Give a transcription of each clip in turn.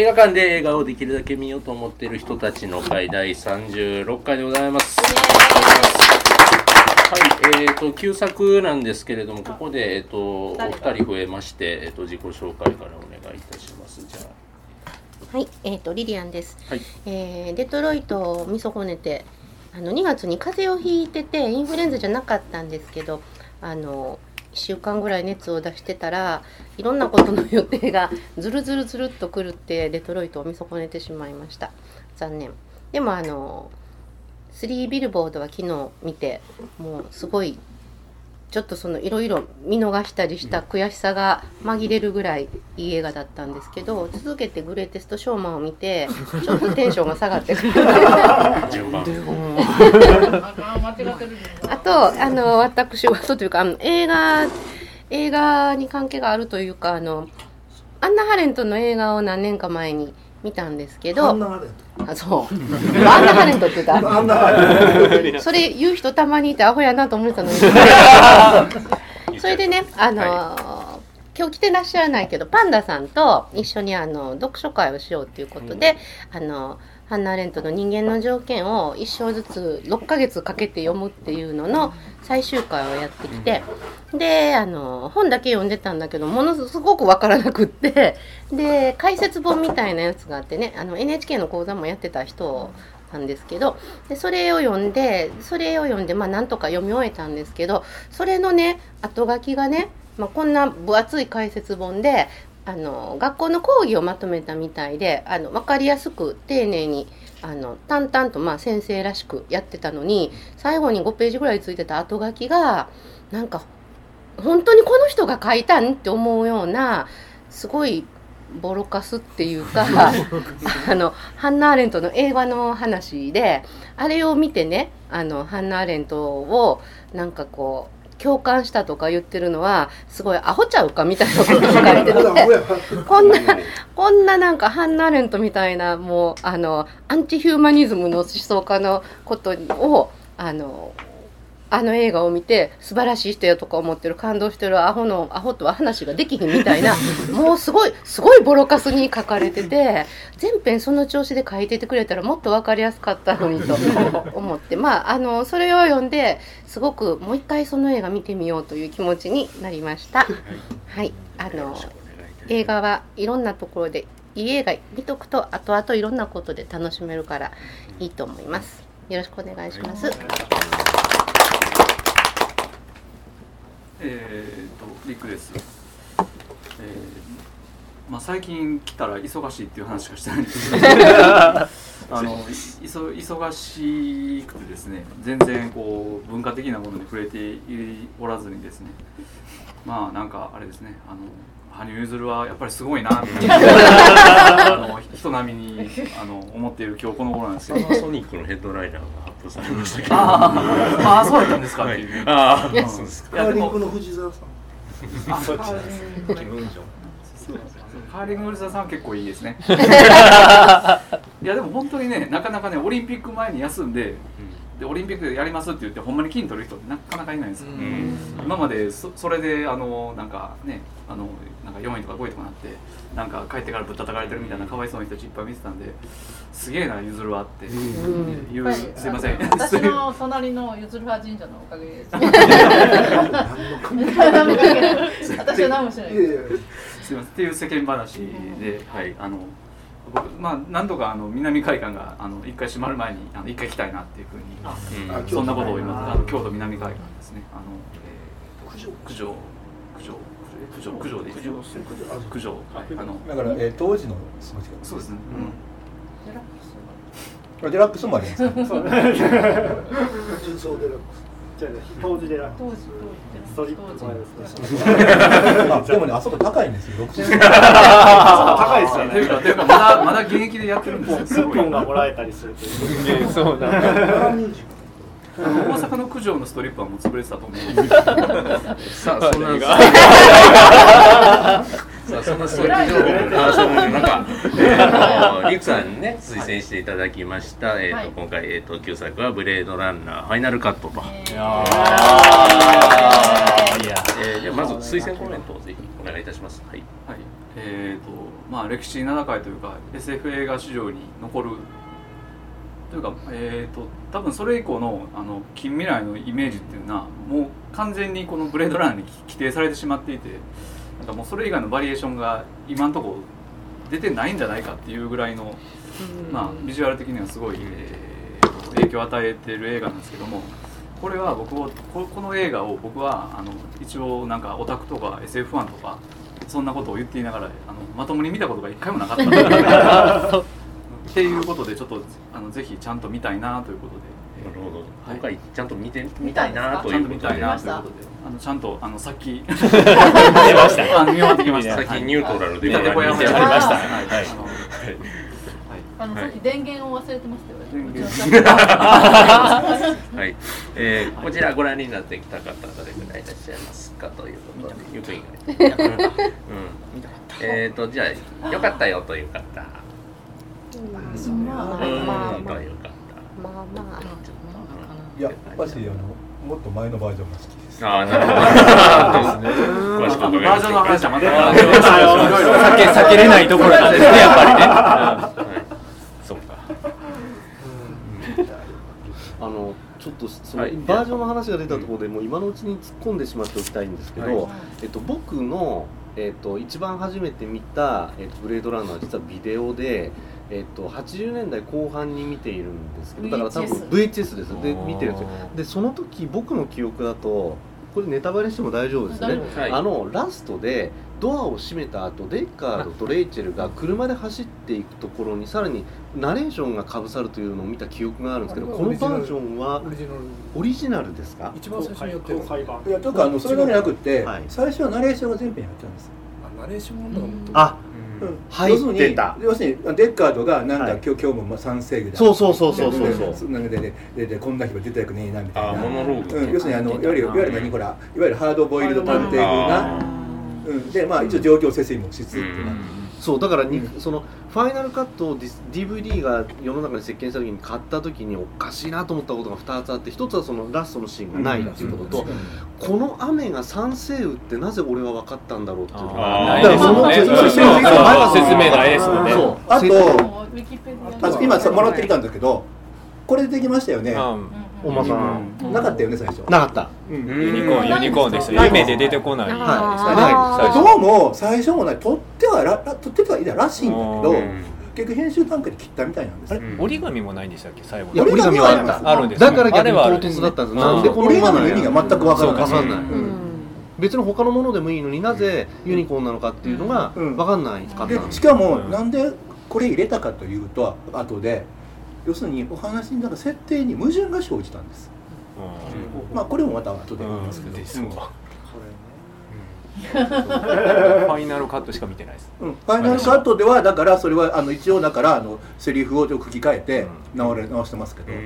映画館で映画をできるだけ見ようと思っている人たちの会第36回でございます。はい、旧作なんですけれども、ここで、お二人増えまして、自己紹介からお願いいたします。じゃあ、はい、リリアンです。はい、デトロイトを見損ねて、2月に風邪をひいてて、インフルエンザじゃなかったんですけど、1週間ぐらい熱を出してたら、いろんなことの予定がずるずるずるっとくるってデトロイトを見損ねてしまいました。残念。でも3ビルボードは昨日見て、もうすごいちょっといろいろ見逃したりした悔しさが紛れるぐらいいい映画だったんですけど、続けてグレイテストショーマンを見てちょっとテンションが下がってくるあと私事というか映画に関係があるというか、アンナ・ハレントの映画を何年か前に見たんですけど、そうアンナ・ハレントって言ったそれ言う人たまにいてアホやなと思ったのにそれでね、今日来てらっしゃらないけどパンダさんと一緒に読書会をしようということで、ハンナ・アレントの人間の条件を一章ずつ6ヶ月かけて読むっていうのの最終回をやってきて、で本だけ読んでたんだけど、ものすごく分からなくって、で解説本みたいなやつがあってね、NHK の講座もやってた人なんですけど、でそれを読んでまあなんとか読み終えたんですけど、それのね後書きがね、こんな分厚い解説本で学校の講義をまとめたみたいで、分かりやすく丁寧に淡々と、先生らしくやってたのに、最後に5ページぐらいついてた後書きがなんか本当にこの人が書いたんって思うような、すごいボロカスっていうかハンナ・アレントの映画の話で、あれを見てね、ハンナ・アレントをなんかこう共感したとか言ってるのはすごいアホちゃうかみたいなことを書いててこんななんかハンナ・アレントみたいな、もうアンチヒューマニズムの思想家のことをあの映画を見て素晴らしい人やとか思ってる、感動してるアホとは話ができひんみたいなもうすごいボロカスに書かれてて、全編その調子で書いててくれたらもっと分かりやすかったのにと思って、それを読んですごくもう一回その映画見てみようという気持ちになりました。はい、映画はいろんなところでいい映画見とくと後々いろんなことで楽しめるからいいと思います。よろしくお願いします。リクです。最近来たら忙しいっていう話しかしてないんですけど忙しくてですね、全然こう文化的なものに触れておらずにですね、なんかあれですね、羽生結弦はやっぱりすごいなって人並みに思っている今日この頃なんですけど、ソニックのヘッドライナーが発表されましたけどああそうだったんですかっていう、そうですか。カーリングの藤沢さんカーリングの藤沢さんは結構いいですねいやでも本当にね、なかなかね、オリンピック前に休んで、オリンピックでやりますって言ってほんまに金取る人ってなかなかいないんですよ。今までそれでなんかね、なんか4位とか5位とかなって、なんか帰ってからぶったたかれてるみたいなかわいそうな人たちいっぱい見てたんで、すげえなゆずるはって言う、すいません私の隣のゆずるは神社のおかげです私は何もしないすいませんっていう世間話で、はい、僕なんとか南海岸が1回閉まる前に1回来たいなっていうふうに、そんなことを今京都南海岸ですね、九条でいいです九条、だから当時のすごいそうですね、デラックスもありますねそうね純装デラックス当時でラックスストリップもありますね。でもね、あそこ高いんですよ6000円高いですよねまだ現役でやってるんですよ。スーポンがもらえたりするというそうだ大阪の九条のストリップはもう潰れてたと思うさあ、そんなストリップ情報の話をリクさんにね、推薦していただきました、はい、今回、旧作はブレードランナーファイナルカットと、まず推薦コメントをぜひお願いいたします。たします。はい。はい。まあ歴史7回というか SF 映画史上に残るというか、多分それ以降の近未来のイメージっていうのはもう完全にこのブレードランに規定されてしまっていて、なんかもうそれ以外のバリエーションが今のところ出てないんじゃないかっていうぐらいの、まあビジュアル的にはすごい、影響を与えている映画なんですけども、これはこの映画を僕は一応なんかオタクとか SF ファンとかそんなことを言っていながらまともに見たことが一回もなかったのでっていうことでちょっとぜひちゃんと見たいなということで、なるほど、はい、今回ちゃんと見てみたいなということで、ちゃんとさっき見終わってきました。さっきニュートラルで見たてこやまやりました。はいさっき電源を忘れてましたよ、はい。こちらご覧になってきた方どれぐらいいらっしゃいますかということで、よくいいかなじゃあよかったよという方、という方、やっぱしもっと前のバージョンが好きです。ああ、なるほどですね。バージョンの話はまた避けれないところなんですね、やっぱりね。ちょっとそのバージョンの話が出たところでもう今のうちに突っ込んでしまっておきたいんですけど、僕の一番初めて見たブレードランナーは実はビデオで80年代後半に見ているんですけど、だから多分 VHS ですで見てるんですよ。でその時僕の記憶だと、これネタバレしても大丈夫ですね、ラストでドアを閉めた後、デッカードとレイチェルが車で走っていくところにさらにナレーションがかぶさるというのを見た記憶があるんですけど、このバージョンはオリジナルですか？一番最初にやってる裁判、いやとかそれがじゃなくて、最初はナレーションが全編やってたんです。ナレーションだと思ってあ、入ってた。要するにデッカードがなんだ、今日も3制御だ、そうなのでこんな日は出たくねえなみたいな、要するにいわゆるハードボイルド探偵風な、でまあ一応状況説明もしつつ、そうだからそのファイナルカットを DVD が世の中に席巻した時に買った時におかしいなと思ったことが2つあって、1つはそのラストのシーンがないっていうことと、この雨が三星雨ってなぜ俺は分かったんだろうっていうのが、だからその説明ないですよね。あと今もらってきたんだけど、これ出てきましたよね。おまさんなかったよね、最初なかった。ユニコーンですよ。夢で出てこない。どうも最初もない、撮ってはいたらしいんだけど、結局編集段階で切ったみたいなんです。折り紙もないんでしたっけ、最後に。折り紙はあるんです。だから逆に唐突だったんです。なんでこの折り紙の意味が全く分からない。別の他のものでもいいのに、なぜユニコーンなのかっていうのが分かんないかった。しかもなんでこれ入れたかというと、後で要するにお話の設定に矛盾が生じたんです。まあこれもまた後で言いますけど。ファイナルカットしか見てないです。ファイナルカットではだからそれは一応だからセリフを書き換えて直してますけど。フ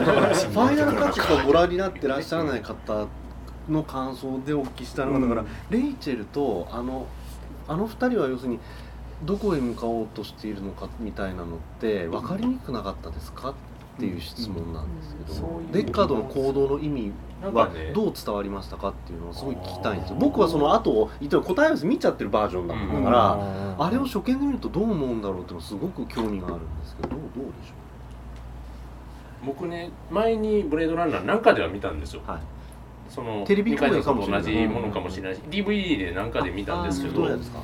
ァイナルカットしかご覧になってらっしゃらない方の感想でお聞きしたのが、だからレイチェルとあの二人は要するにどこへ向かおうとしているのかみたいなのって分かりにくなかったですかっていう質問なんですけど、デッカードの行動の意味はどう伝わりましたかっていうのをすごい聞きたいんですよ。僕はその後を答え合わせ見ちゃってるバージョンだったから、あれを初見で見るとどう思うんだろうっていうのすごく興味があるんですけど、どうでしょう。僕ね、前にブレードランナーなんかでは見たんですよ、はい、そのテレビ界のと同じものかもしれないし、 DVD でなんかで見たんですけど、どうですか。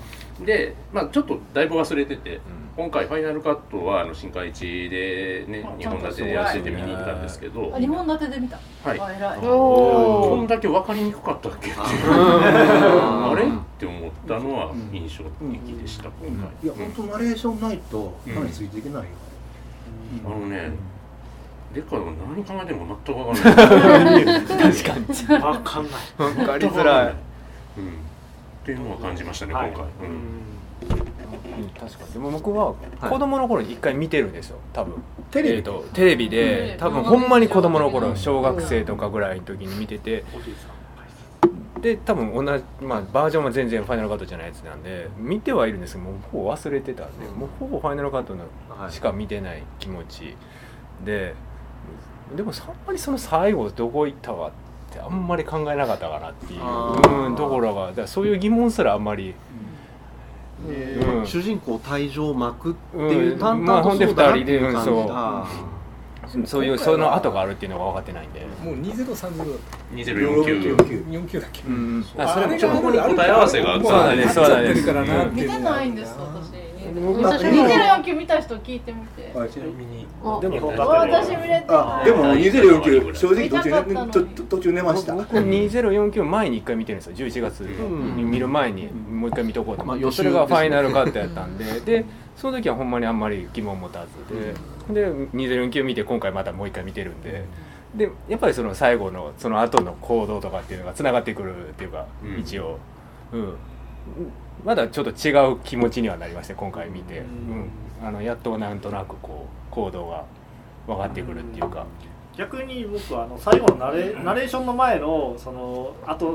で、まあ、ちょっとだいぶ忘れてて、今回ファイナルカットは新海地でね、2本立てでやってて見に行ったんですけど、2本立てで見た。はい、偉い。こんだけ分かりにくかったっけってあれって思ったのは印象的でした、今回。いや、本当ナレーションないと何ついていけないよ、ね、デッカードが何考えても全く分かんない確かに分かんない、分かりづらいっていうのは感じましたね、今回。確かに。でも僕は子供の頃に一回見てるんですよ、多分テレビで、多分ほんまに子供の頃、小学生とかぐらいの時に見てて、で多分同じ、まあバージョンは全然ファイナルカットじゃないやつなんで見てはいるんですけど、もうほぼ忘れてたんで、もうほぼファイナルカットのしか見てない気持ちで、でもあんまりその最後どこ行ったわってってあんまり考えなかったかなっていう、うん、ところがだからそういう疑問すらあんまり、うん、主人公退場幕っていう淡々とそうだなっていう感じだそういうその後があるっていうのが分かってないんでもう2030 2049だっけ、うん、だそれもちょっとここに答え合わせがあってるからなって見てないんです私2049見た人聞いてみてちなみにでも私見れてないでも2049正直途中寝ました僕2049前に1回見てるんですよ11月に見る前にもう1回見とこうと思ってそれがファイナルカットやったんでその時はほんまにあんまり疑問持たずで2049見て今回またもう一回見てるんで、でやっぱりその最後のその後の行動とかっていうのがつながってくるっていうか、うん、一応、うん、まだちょっと違う気持ちにはなりました今回見て、うん、やっとなんとなくこう行動が分かってくるっていうか。逆に僕は最後のナレーションの前のそのあと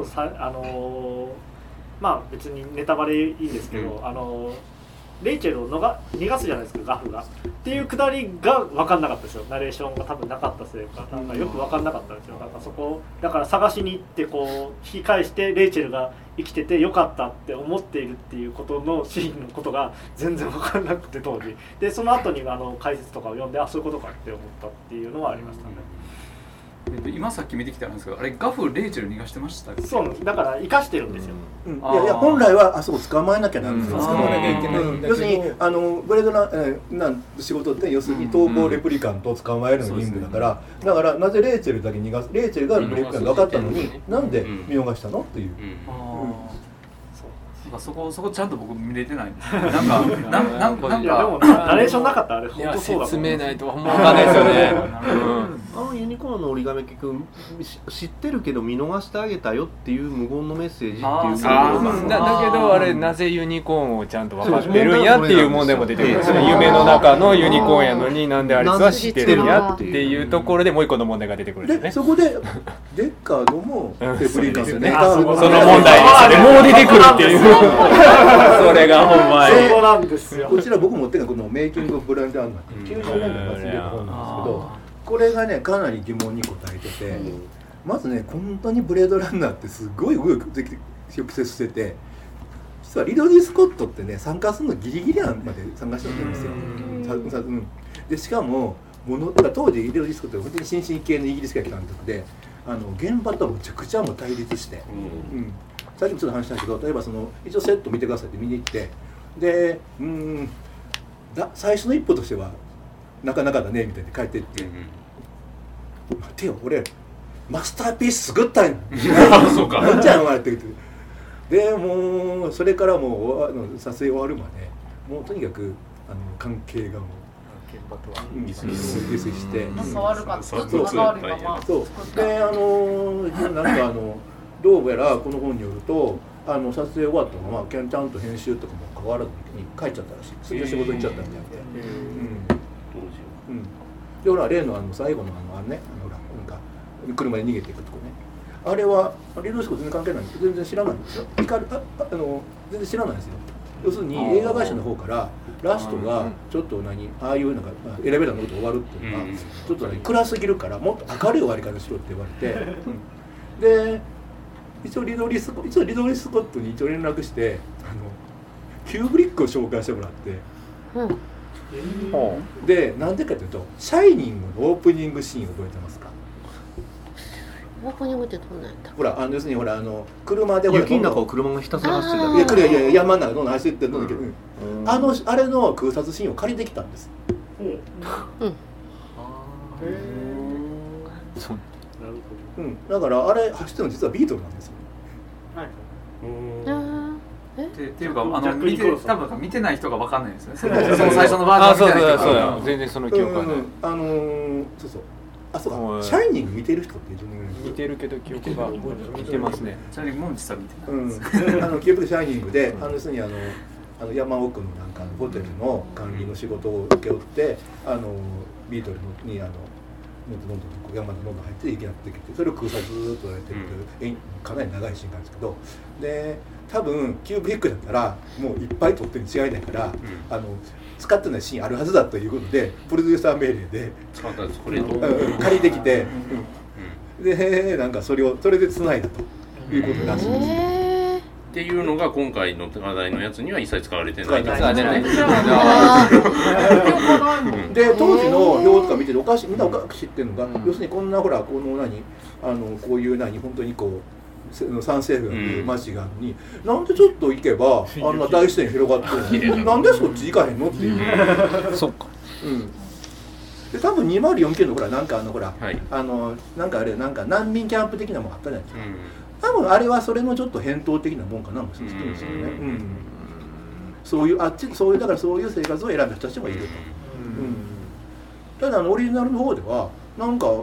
まあ別にネタバレいいんですけど、うん、レイチェルを逃がすじゃないですかガフがっていうくだりが分かんなかったですよナレーションが多分なかったせいかなんかよく分かんなかったんですよなんかそこだから探しに行ってこう引き返してレイチェルが生きててよかったって思っているっていうことのシーンのことが全然分からなくて当時でその後に解説とかを読んであそういうことかって思ったっていうのはありましたね、今さっき見てきたんですけどあれガフレイチェル逃がしてましたっけそうだから生かしてるんですよ、うんうん、いや本来はあそこ捕まえなきゃなんですよ、うん、捕まえなきゃいけない、うん、要するにブレードな、仕事って要するに逃亡レプリカントを捕まえるのが任務だから、うんうん、だからなぜレイチェルだけ逃がすレイチェルがレプリカント分かったのに、うん、なんで見逃したのっていう、うんうんあそこちゃんと僕見れてないんですよなんかいやでもナレーションなかったあれ本当そうだもん説明ないと分かんないですよねユニコーンの折り紙結局知ってるけど見逃してあげたよっていう無言のメッセージっていうだけどあれなぜユニコーンをちゃんと分かってるんやっていう問題も出てくるんですよ夢の中のユニコーンやのになんであいつは知ってるんやっていうところでもう一個の問題が出てくるんですねでそこでデッカードもレプリカントねその問題ですねもう出てくるっていうそれがほんまにそうなんですよこちら僕持ってるのはメイキングオブブラインドアンガーって90年代からする本なんですけどこれがねかなり疑問に答えてて、うん、まずね本当にブレードランナーってすごい右翼的曲折してて実はリドリー・スコットってね参加するのギリギリまで参加してるんですよ、うん、でしかも当時リドリー・スコットは本当に新進系のイギリス系監督で現場とはむちゃくちゃも対立して、うんうんさっきもちょっと話したけど、例えば一応セット見てくださいって見に行ってで、最初の一歩としてはなかなかだねみたいに帰ってって、うん、待てよ、俺マスターピース作ったんそうかなんじゃん、お前って言ってで、もうそれからもう撮影終わるまでもうとにかく関係がもう現場とはギスギスして仲悪かった、ずっと仲悪いままそうで、なんかどうやらこの本によると撮影終わったままちゃんと編集とかも関わらずに帰っちゃったらしい次の仕事行っちゃったみたいなうんでほら例の最後のね車で逃げていくとこねあれはリドリー・スコット全然関係ないんですけど全然知らないんですよ全然知らないんですよ要するに映画会社の方からラストがちょっとああいうなんかエレベーター乗ると終わるっていうのがちょっと暗すぎるからもっと明るい終わり方しろって言われて、うん、で一応リドリー・スコットに連絡してキューブリックを紹介してもらって、うん、でなんでかというとシャイニングのオープニングシーン覚えてますかオープニングってどんなんやったほら要するにほら車でほら雪の中を車がひたすら走ってたいや山の中どんどん走ってたんだけど、うん、あれの空撮シーンを借りてきたんです、うんうん、そううん、だからあれ走ってるの実はビートルなんですよはいっていうか多分見てない人が分かんないですねその最初のバージョン見てない人が全然その記憶はないそうあそうかシャイニング見てる人って見てるけど記憶が見てますねシャイニングも実は見てないです、うん、記憶でシャイニングで要するに山奥のなんかホテルの管理の仕事を請け負ってビートルにどんどん山にどん入って行きなってきてそれを空撮ずっとやってるという、うん、かなり長いシーンなんですけどで多分キューブリックだったらもういっぱい撮ってるに違いないから、うん、使ってないシーンあるはずだということでプロデューサー命令で使ったんですこれ借りてきて、うんうん、でなんかそれで繋いだということらしいです、っていうのが今回の話題のやつには一切使われてないですね。で当時の表とか見てておかしい、みんなおかしいっていうのが、要するにこんなほらこの何こういう何本当にこう。三政府がいう街がに、なんでちょっと行けばあんな大自然広がってるのになんでそっち行かへんのっていうそっか、うん、で多分204件のほらなんかほら、はい、なんかあれなんか難民キャンプ的なもんあったじゃないですか、多分あれはそれのちょっと返答的なもんかなもしれないですよね、そういうだからそういう生活を選んだ人たちもいると、ただオリジナルの方ではなんかあれ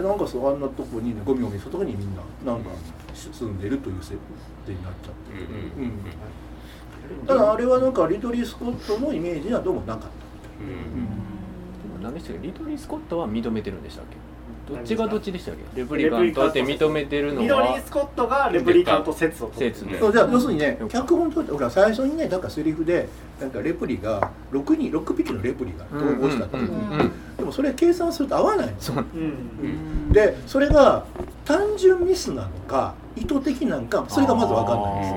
なんかそうあんなとこにねゴミゴミしたとこにみんななんか住んでるという設定になっちゃってる、ただあれはなんかリトリー・スコットのイメージにはどうもなかった、何でしたっけ、リトリー・スコットは認めてるんでしたっけ、どっちがどっちでしたっけ、レプリカントって認めてるのはリトリー・スコットがレプリカント説を取ってる、そうじゃあ要するにね脚本とってほら最初にねなんかセリフでなんかレプリが6匹のレプリが統合したっていう、でもそれ計算すると合わないの。で、それが単純ミスなのか意図的なのか、それがまず分かんないで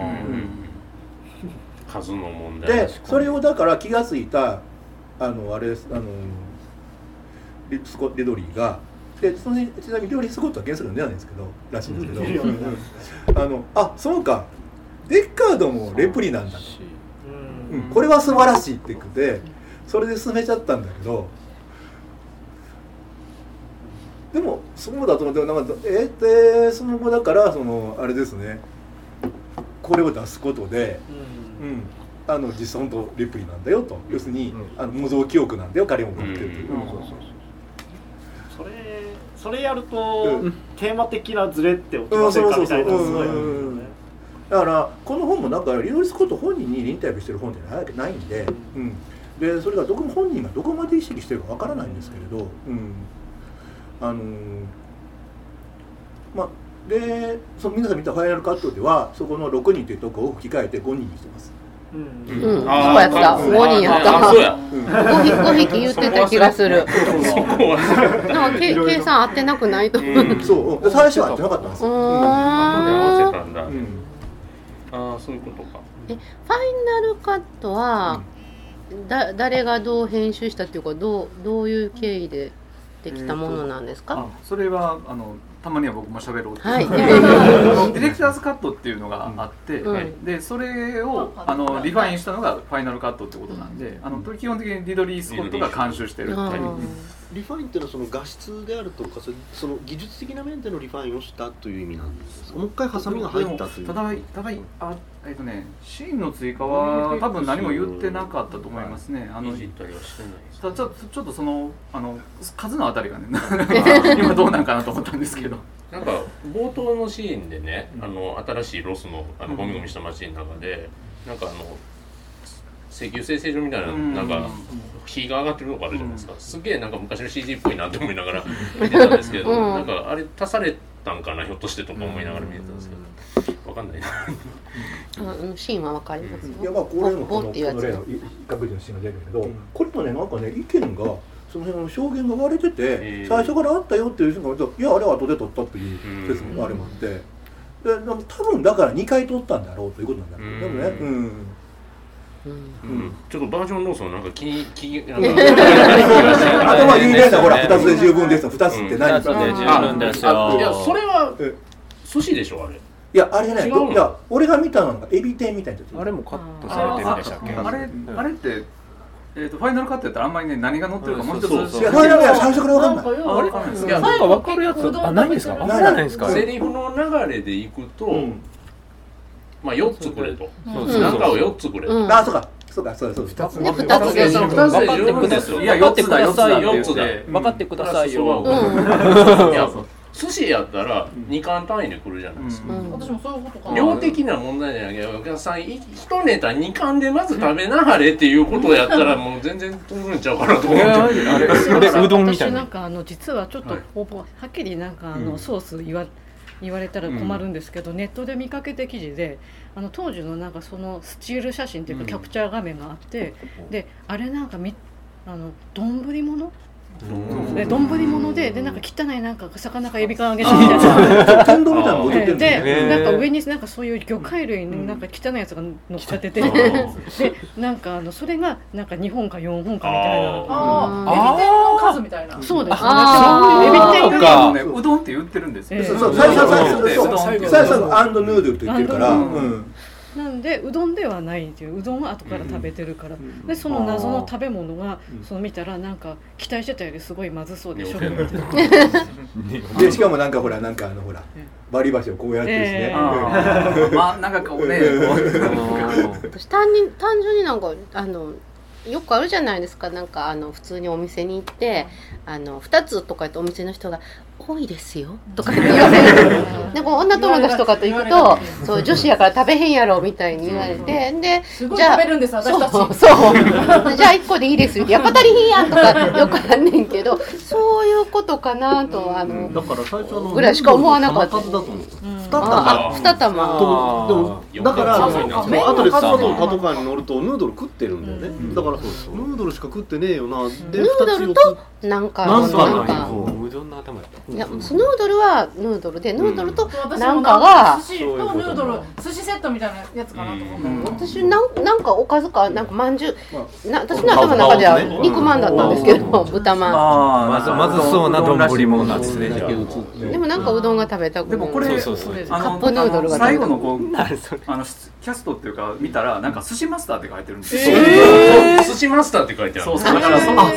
す、数の問題で、それをだから気がついたレドリーがで、そのちなみに料理スコットは原作ではないんですけどらしいんですけどあ、そうかデッカードもレプリなんだと、これは素晴らしいって言ってそれで進めちゃったんだけど、でもそうだと思ってなんかその後だからそのあれですね、これを出すことで、実際本当レプリなんだよと、要するに模造記憶なんだよ彼も持ってる、それやるとテーマ的なズレって起きませんかみたいな、すごい。だからこの本もなんかリドリー・スコット本人にインタビューしてる本じゃないんで、でそれが本人がどこまで意識してるかわからないんですけれど、で皆さん見たファイナルカットではそこの6人というとこを吹き替えて5人にしてます。5匹言ってた気がする。なんか計算合ってなくないと。そう最初は合ってなかったんです。合わせたんだ。そういうことか。ファイナルカットは誰がどう編集したっていうかどういう経緯でできたものなんですか。それはたまには僕も喋ろうって、ディレクターズカットっていうのがあって、でそれをリファインしたのがファイナルカットってことなんで、基本的にリドリー・スコットが監修してるっていう。リファインっていうのはその画質であるとかその技術的な面でのリファインをしたという意味なんですか。もう一回ハサミが入ったという。ただシーンの追加は多分何も言ってなかったと思いますね。ただちょっと数のあたりがね今どうなんかなと思ったんですけど。なんか冒頭のシーンでね、新しいロスのゴミゴミした街の中でなんか石油生成所みたいな、なんか火が上がってるのがあるじゃないですか、すげえなんか昔の CG っぽいなって思いながら見てたんですけどなんかあれ足されたんかなひょっとしてとか思いながら見てたんですけど、わかんないなシーンはわかりますよ、いやまあこれもこの例の各自のシーンが出るけど、これもねなんかね意見がその辺の証言が割れてて最初からあったよっていう人がいやあれは後で撮ったっていう説もあれもあって、で多分だから2回撮ったんだろうということなんだけど、でもねちょっとバージョンローソンなんかなんかあとは有名なほら2つで十分ですと2つって何ですか、いやそれは寿司でしょあれ、いやあれじゃない、いや俺が見たのがエビ天みたいな、あれもカットされてるんでしたっけ、あれってファイナルカットやったらあんまりね何が載ってるかもう一つ、最初からわかんない、なんかわかるやつあないんですか、わからないですか、セリフの流れでいくとまあ4つくれと、中を4つくれと、そうか2つで十分ですよ、いや4つだ4つだ分かってくださいよ、寿司やったら2巻単位で来るじゃないですか、私もそういうことかな、量的な問題じゃなきゃお客さん1ネタ2巻でまず食べなはれっていうことやったらもう全然取るんちゃうかなと思って、うどんみたいな、私なんか実はちょっとはっきりなんかソース言われたら困るんですけど、ネットで見かけて記事で当時のなんかそのスチール写真というかキャプチャー画面があって、であれなんか丼物丼物で、でなんか汚いなんか魚かエビか揚げてみたいな天丼みたいなのも出てるんですね。でなんか上になんかそういう魚介類になんか汚いやつが乗っかってて、でなんかそれがなんか2本か4本かみたいな、エビ天の数みたいな。そうです。エビ天とかうどんって言ってるんですよ。そう最初アンドヌードルと言ってるから。なんでうどんではないという、うどんは後から食べてるから、でその謎の食べ物がその見たらなんか期待してたよりすごいまずそうでしょでしかもなんかほらなんかほら割り箸をこうやってですね、まあなんかこうね私単純になんかよくあるじゃないですか、なんか普通にお店に行って2つとか言ってお店の人が多いですよとか言われるでも女友達とかと行くとそう女子やから食べへんやろみたいに言われて、でじゃあ食べるんです私たちそうじゃあ1個でいいですよってやっぱ足りひんやんとかよくあんねんけど、そういうことかなとだから最初ぐらいしか思わなかった。2玉でもだからあとでスタートのパトカーに乗るとヌードル食ってるんだよね。だからヌードルしか食ってねえよな。でヌードルとなんかうどんの頭やった。いやヌードルはヌードルで、ヌードルとなんかが寿司とヌードル寿司セットみたいなやつかなと思った。私なんかおかずかなんかまんじゅうな、私の頭の中では肉まんだったんですけど豚まん。まずそうな丼もんなんですね。でもなんかうどんが食べたくなる。でもこれカップヌードルが最後のこうキャストっていうか見たらなんか寿司マスターって書いてるんですよ。寿司マスターって書いてある。そうそうだからその寿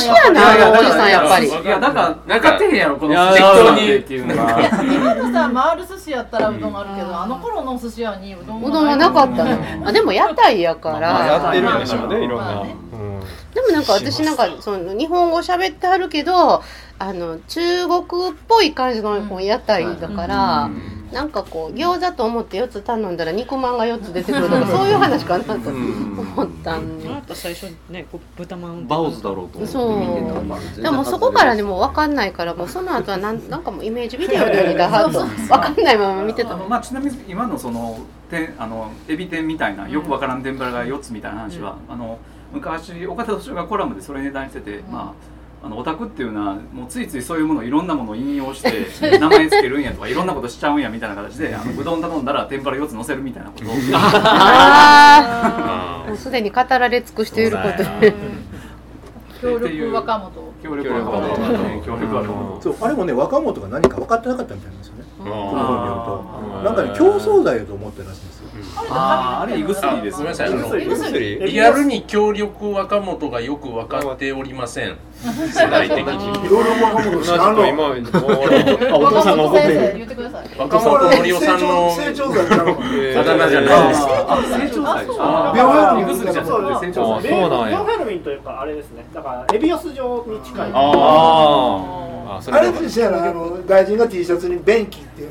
司やなおじさんやっぱり。いやなんかてへんやろ。この適当にっていうのが今のさ回る寿司やったらうどんあるけど、あの頃の寿司屋にうどんはなかったの。でも屋台やからやってるんでしょうね、いろんな。でもなんか私なんかその日本語喋ってはるけど中国っぽい感じの屋台だから、なんかこう餃子と思って4つ頼んだら肉まんが4つ出てくるとかそういう話かなと思ったんで、あと最初ね豚まんバオズだろうと思って、そうでもそこからねもう分かんないから、もうその後はなんかもうイメージビデオのようにダハッと分かんないまま見てた。まあちなみに今のそのエビ天みたいなよく分からん天ぷらが4つみたいな話は昔岡田斗司夫がコラムでそれネタにしてて、まあオタクっていうのはもうついついそういうものいろんなものを引用して名前つけるんやとかいろんなことしちゃうんやみたいな形でうどん頼んだら天ぷら4つ乗せるみたいなことをもうすでに語られ尽くしていること協力若者そうあれもね若者が何か分かってなかったみたいなんですよね。なんかね競争剤だと思ってらしいんですよ。あれ胃薬です。ごめんなさい。リアルに協力若者がよく分かっておりません。世代的に。協力若者さんの今お父さんのこと言ってください。若者森尾さんの成長剤なの。あだ名じゃないです。成長剤。病院の胃薬じゃなくて成長剤。そうなんや。病院というかあれですね。だからエビオス状に近い。あれですよね。外人が T シャツに便器っていう。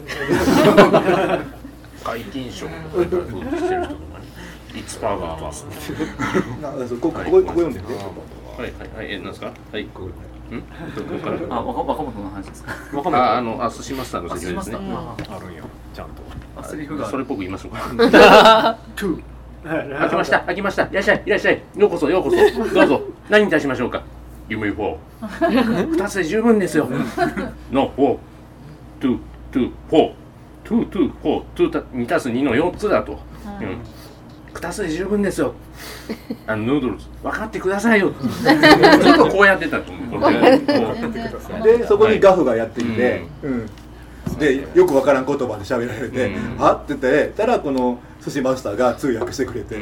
解禁症みたいな風にしてる人とかね、リッツバーガーバースってここ読んでみて。はい、何ですか？はい、ここから若本の話ですか？寿司マスターのセリフですね。あるんや、ちゃんとセリフがそれっぽく言いましょうか。2開きました、いらっしゃい、ようこそ、どうぞ、何に対しましょうか？夢4 2つで十分ですよ。の4 2 42たす2の4つだと、2つで十分ですよ、ヌードルズ分かってくださいよちょっとこうやってたと思うで、そこにガフがやってきてで、よく分からん言葉で喋られてあって言ったら、この寿司マスターが通訳してくれて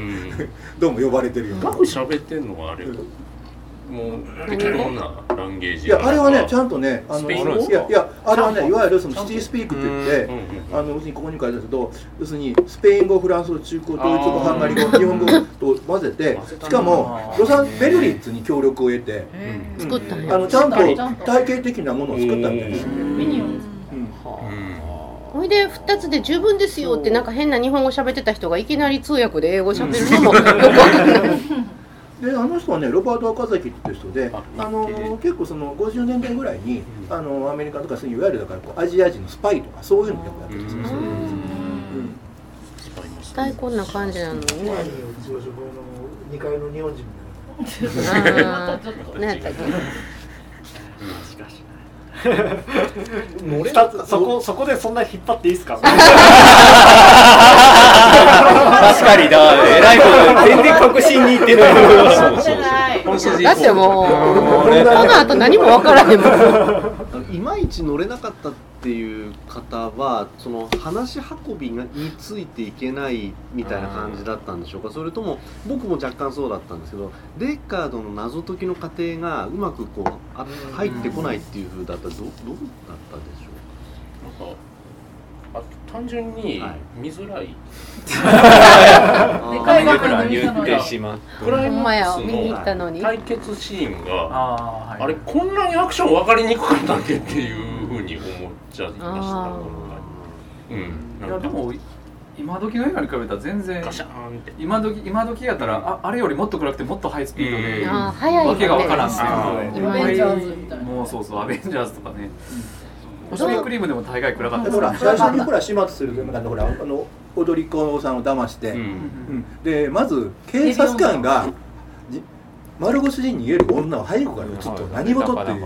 どうも呼ばれてるよ。ガフ喋ってんのがあれもう適当なランゲージ。いやあれはねちゃんとねいやあれはねいわゆるそのシティスピークって言って要するにここに書いてあるんですけど、要するにスペイン語、フランス語、中国語、ドイツ語、ハンガリー語、日本語と混ぜてしかもロサンベルリッツに協力を得て作ったちゃんと体系的なものを作ったみたいです。それで2つで十分ですよってなんか変な日本語喋ってた人がいきなり通訳で英語喋るのもよくわかんない。で人はねロバート・アカザキっていう人で結構その50年代ぐらいにアメリカとかそういういわゆるだからこうアジア人のスパイとかそういうのをやってますね。スパイこんな感じなのね。2階の日本人みたいな。しかし俺そこでそんな引っ張っていいですか？確かにだ、偉いこと全然確信にいってないそうだってもうこの後何も分からへんもんいまいち乗れなかったっていう方はその話し運びについていけないみたいな感じだったんでしょうか？それとも僕も若干そうだったんですけどデッカードの謎解きの過程がうまくこう入ってこないっていう風だったらどうだったでしょうか？単純に見づらい。はい、でかい言ってしまった。クライマックスの対決シーンがあれこんなにアクション分かりにくかったっけっていうふうに思っちゃいました。うん。いやでも今時の映画に比べたら全然今時やったら あれよりもっと暗くてもっとハイスピードでわけが分からんっていう。アベンジャーズみたいな。もうそうそうアベンジャーズとかね。星見クリームでも大概暗かったですから最初にほら始末するなんかほらあの踊り子さんを騙して、うんうん、でまず警察官が丸腰に逃げる女を背後からちょっと何事っていう、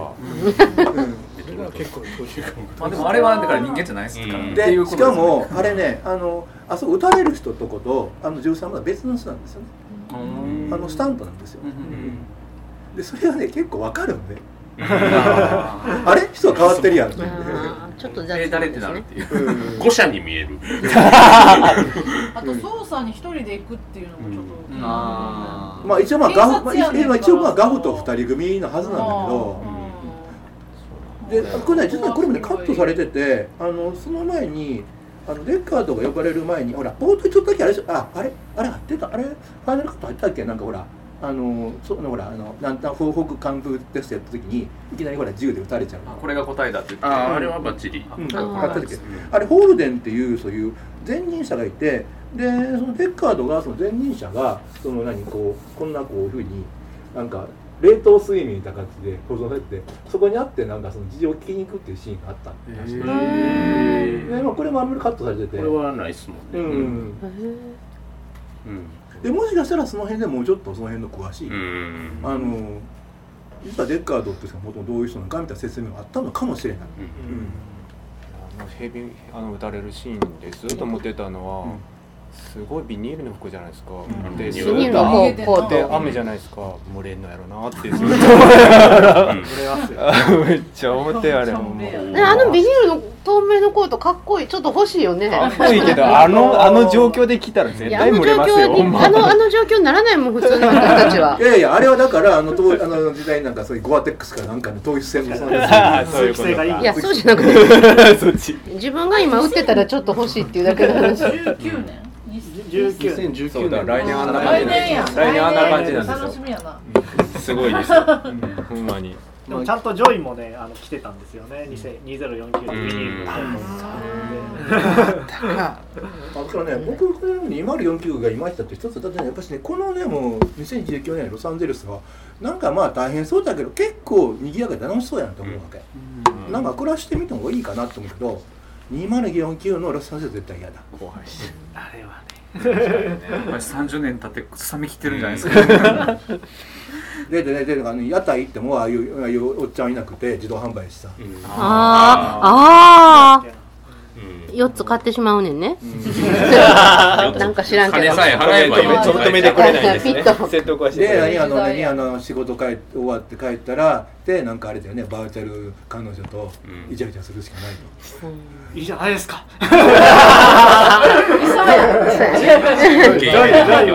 結構でもあれはだから人間じゃないですから、でしかもあれねあそこ撃たれる人とことあの13番は別の人なんですよね、あのスタントなんですよ、でそれはね結構わかるんであれ人は変わってるやんちょっとじゃあ誰ってなるっていう5社に見えるあと捜査に一人で行くっていうのもちょっと、まあ一応まあガフと二人組のはずなんだけど、でこれね実はこれもねカットされててその前にデッカードが呼ばれる前にほら冒頭ちょっとだけあれでしょあれ入ってたあれファイナルカット入ったっけなんかほらほら南端報復カンフーテストやった時にいきなりほら銃で撃たれちゃう、これが答えだって言って、あれはバッチリ、あれホールデンっていうそういう前任者がいて、でそのデッカードがその前任者がその何こうこんなこういうふうになんか冷凍睡眠みたいな感じで保存されてそこにあってなんかその事情を聞きに行くっていうシーンがあったんですよ。これもあんまりカットされててこれはないっすもんね。でもしかしたらその辺でもうちょっとその辺の詳しい実はデッカードっていうのはもともとどういう人なのかみたいな説明があったのかもしれない。撃たれるシーンでずっと思ってたのは、すごいビニールの服じゃないですか、でずっと雨じゃないですか、漏れんのやろなってずっと思ってめっちゃ思ってあれもビニールの透明のコートかっこいい、ちょっと欲しいよね。かっこいいけどあの状況で来たら絶対漏れますよ。あの状況にならないもん普通の私たちは。いやいやあれはだからあの時代なんかそういうゴアテックスからなんかの統一戦のそういうことか。いやそうじゃなくて自分が今打ってたらちょっと欲しいっていうだけの話。19年。2019年来年あんな感じなんです。楽しみやな。すごいですよ。ほんまに。でもちゃんとジョイもね来てたんですよね。2049年に。だからね僕この2049がいましたって一つだってやっぱしねこのねもう2019年ロサンゼルスはなんかまあ大変そうだけど結構賑やかで楽しそうやなと思うわけ。なんか暮らしてみた方がいいかなと思うけど2049のロサンゼルス絶対嫌だ。怖いし。あれはね。30年経って臭みきってるんじゃないですか。で屋台行ってもああいうおっちゃんいなくて自動販売しさ、4つ買ってしまうねんね。なんか知らんけど金さえ払えばちょっと目でくれないですね。説得はしてくれない。で仕事終わって帰ったらでなんかあれだよねバーチャル彼女とイチャイチャするしかないと。いいじゃないですか。ジョイはいい。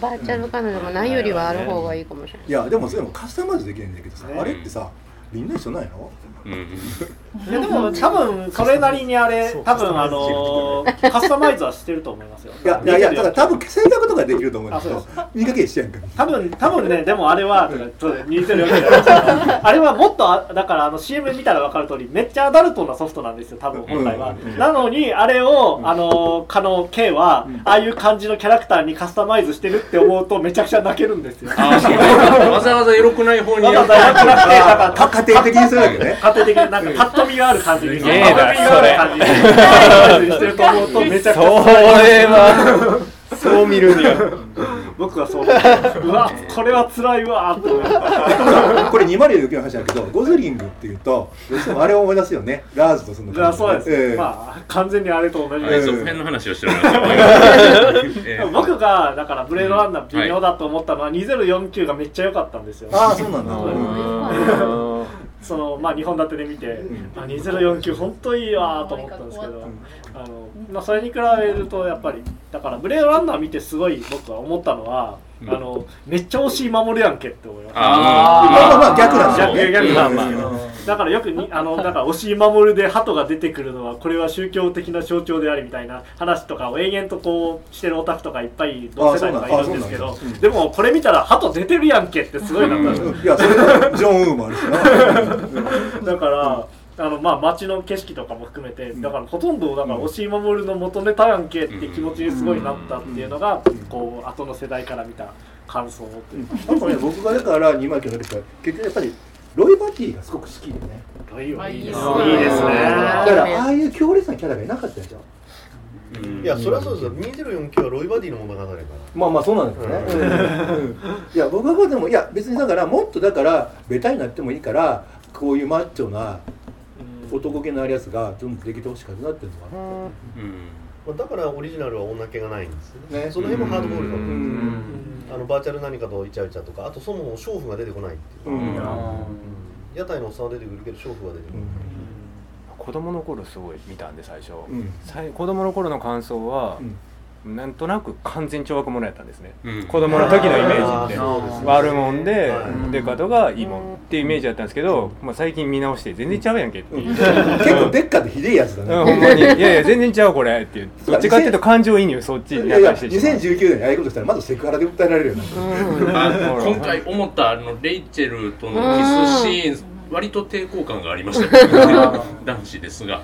バーチャル彼女もないよりはある方がいいかもしれない。いやでもそれもカスタマイズできないんだけどさあれってさ。みんな一緒ないの？でも多分それなりにあれ多分カスタマイズはしてると思いますよ。いやだから多分選択とかできると思うんですけど見かけしちゃうから。多分ねでもあれはあれはもっとだからCM 見たら分かる通りめっちゃアダルトなソフトなんですよ多分本来は。なのにあれをカノ K はああいう感じのキャラクターにカスタマイズしてるって思うとめちゃくちゃ泣けるんですよ。わざわざエロくない方に。家庭的にするわけね。家庭的になんかパッと見がある感じにしてると思うとめちゃくちゃ。それはそう見るには。僕はそう思ってうわ、これは辛いわって思いましたこれ206の話だけど、ゴズリングっていうとどうしてもあれを思い出すよね、ラーズとその感じ。そうです、まあ、完全にあれと同じです。続編の話をしてる僕がだからブレードランナー微妙だと思ったのは、2049がめっちゃ良かったんですよ。あ、そうなんだ。そのまあ、2本立てで見て、まあ、2049本当いいわと思ったんですけど、まあ、それに比べるとやっぱりだからブレードランナー見てすごい僕は思ったのは、めっちゃ惜しい守るやんけって思いました。まあ逆なんですよね。逆なんですけど、だからよくになんか惜しい守るで鳩が出てくるのはこれは宗教的な象徴でありみたいな話とかを延々とこうしてるオタクとかいっぱい同世代とかいるんですけど、でもこれ見たら鳩出てるやんけってすごいなったんですよ。いやそれとジョンウーもあるしなだからまあ、街の景色とかも含めてだからほとんどだから押井守の元ネタやんけって気持ちにすごいなったっていうのがこう後の世代から見た感想っていうか、ね、僕がだから2枚聞かれて結局やっぱりロイ・バティがすごく好きでね。ロイはいいですね。だからああいう強烈なキャラがいなかったでしょ。いやそれはそうですよ。2049はロイ・バディのものが流れから。まあまあそうなんですね。いや僕はでもいや別にだからもっとだからベタになってもいいからこういうマッチョな男気のあるやつがどんどんできてほしかったなっていうのがあって、だからオリジナルは女気がないんですね。その辺もハードボールだと思うんですよ。バーチャル何かとイチャイチャとか、あとそもそも娼婦が出てこないっていう、屋台のおっさんは出てくるけど娼婦は出てこない、子供の頃すごい見たんで最初、子供の頃の感想は、なんとなく完全懲悪者やったんですね、子供の時のイメージってー悪もんで、デカドがいいもんっていうイメージだったんですけど、まあ、最近見直して全然ちゃうやんけっていう、結構デカってひでえやつだね、ほんまにいやいや全然ちゃうこれっていう、どっちかっていうと感情移入そっちに流してしまう。2019年にああいうことしたらまずセクハラで訴えられるよね今回思ったレイチェルとのキスシーン割と抵抗感がありましたけど、男子ですが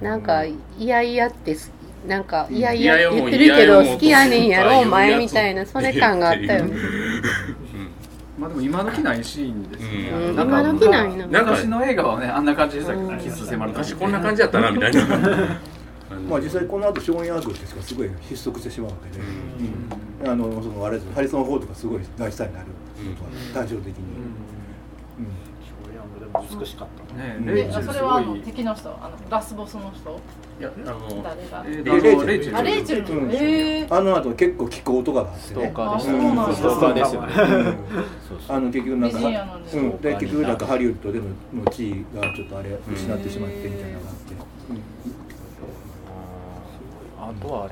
なんかいやいやってなんかいやいや言ってるけど好きやねんやろお前みたいなそれ感があったよね。まあでも今時ないシーンですね。今時ないな。昔の映画はねあんな感じでしたけど、キス迫ると昔こんな感じだったなみたいな。まあ実際この後ショーン・ヤングですがすごい失速してしまうわけで、そのあれハリソン・フォードがすごい大スターになる単調的に。美しかったね。それは敵の人、ラスボスの人。いや誰がレイチェル。レイチェル。後結構気候とかがあってね。ストーカーですよね。結局なんかハリウッドでの地位がちょっとあれ失ってしまってみたいなのがあって。あとは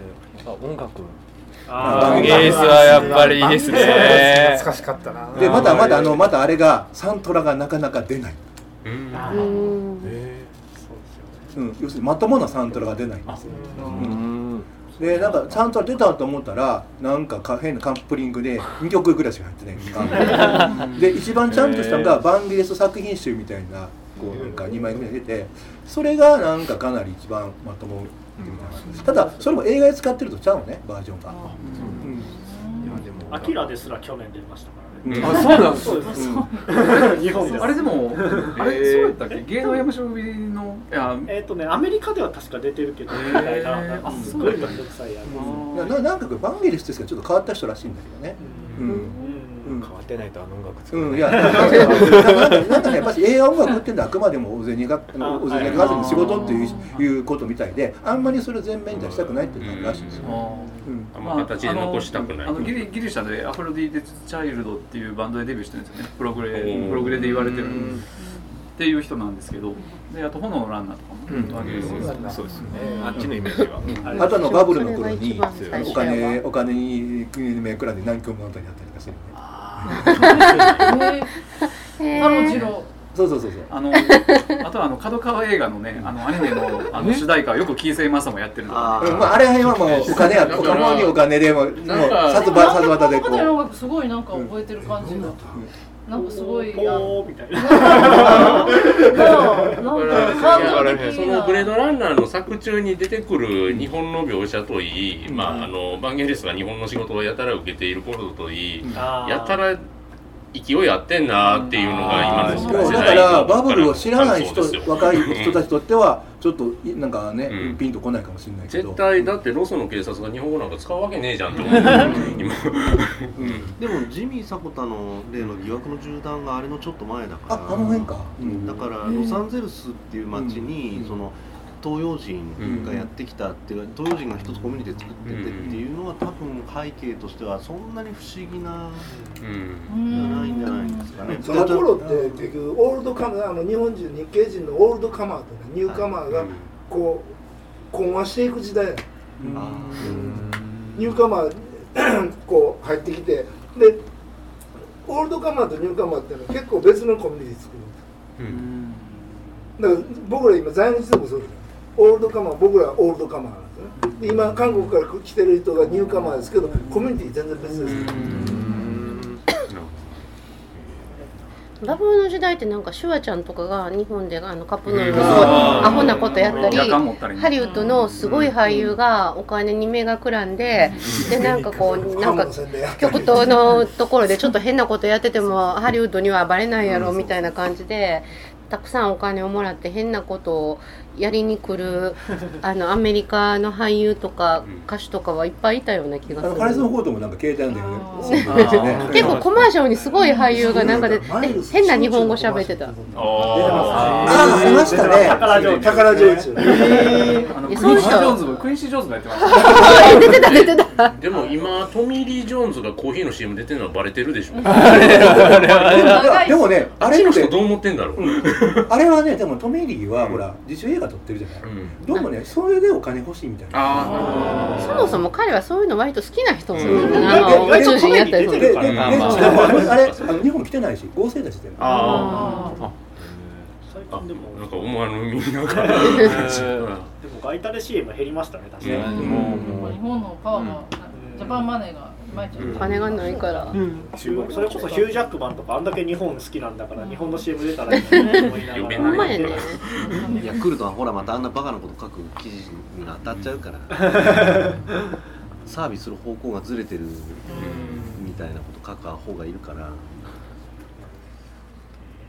音楽。ベースはやっぱりいいですね。懐かしかったな。でまたあれがサントラがなかなか出ない。要するにまともなサントラが出ないんですよ。でなんかサントラ出たと思ったらなんか変なカンプリングで2曲ぐらいしか入ってないで一番ちゃんとしたのがバンゲレスト作品集みたいなこうなんか2枚ぐらい出て、それがなんかかなり一番まともみたいな。ただそれも映画で使ってるとちゃうねバージョンが。アキラですら去年出ましたから。あ、そうなんですよ。日本です。あれでもあれそうやったっけ？芸能山椒組のアメリカでは確か出てるけど、すごい面倒くさいやつ。なんかバンゲリスですがちょっと変わった人らしいんだけどね。変わってないと音楽作る。なんかねやっぱり映画音楽っていうのはあくまでもお銭稼ぎの仕事っていうことみたいで、あんまりそれを全面に出したくないっていうのがらしいんですよ。形で残したくない。ギリシャでアフロディーテチャイルドっていうバンドでデビューしてるんですよね。プログレで言われてるっていう人なんですけど、であと炎のランナーとかも、そうですね。あっちのイメージは。あとバブルの頃にお金に目くらんで何曲もあったりだったりとかする。そうそう。あと角川映画のね、アニメの主題歌をよくキーセイマサもやってるの。あれはもうお金や、子供にお金でも殺伐でこう。なんかすごいなんか覚えてる感じが。なんかすごいみたいな。そのブレードランナーの作中に出てくる日本の描写といい、バンゲリスが日本の仕事をやたら受けている頃といい、やたら勢いあってんなっていうのが今の世代のだからバブルを知らない人、若い人たちにとってはちょっとなんかね、うん、ピンとこないかもしれないけど、絶対だってロスの警察が日本語なんか使うわけねえじゃんと思う今、うん、でもジミー・サコタの例の疑惑の銃弾があれのちょっと前だから、あの辺か、うん、だからロサンゼルスっていう街に、うん、その東洋人がやってきたっていう、東洋人が一つコミュニティ作っててっていうのは多分背景としてはそんなに不思議なじゃないんじゃないですかね。その頃って結局オールドカマー、日本人日系人のオールドカマーとかニューカマーがこう混和していく時代や、ニューカマーこう入ってきて、でオールドカマーとニューカマーってのは結構別のコミュニティ作るんですよ。だから僕ら今在日でもそうです。オールドカマー、僕らはオールドカマーなんですね。で今韓国から来てる人がニューカマーですけど、コミュニティ全然別ですよ。バブルの時代ってなんかシュワちゃんとかが日本でカップヌードルのアホなことやったり、ハリウッドのすごい俳優がお金に目がくらんで、でなんかこうなんか極東のところでちょっと変なことやっててもハリウッドにはバレないやろみたいな感じで、たくさんお金をもらって変なことをやりに来るアメリカの俳優とか歌手とかはいっぱいいたような気がする。カレスの方ともなんか消えちゃうんだよね結構コマーシャルにすごい俳優がなんかで変な日本語喋ってた。ありましたね、宝城一、クインシー・ジョーンズもやってました出てたでも今トミー・リー・ジョーンズがコーヒーの CM 出てるのはバレてるでしょでもね、あれの人どう思ってんだろうあれはね、でもトミー・リーはほら自主映画撮ってるじゃない、うん、どうもね、それでお金欲しいみたいな。そもそも彼はそういうの割と好きな人もいるから、宇宙人やったりするから、あれ日本来てないし、合成だしてる。最近でもなんか思わぬみんながでもガイタレ CM 減りましたね、確かに。日本のパワーが、ジャパンマネーがお金がないから、それこそヒュージャックマンとかあんだけ日本好きなんだから、日本の CM 出たらいいと思いながらほんまやねヤクルトはほらまたあんなバカなこと書く記事に当たっちゃうからサービスする方向がずれてるみたいなこと書く方がいるから、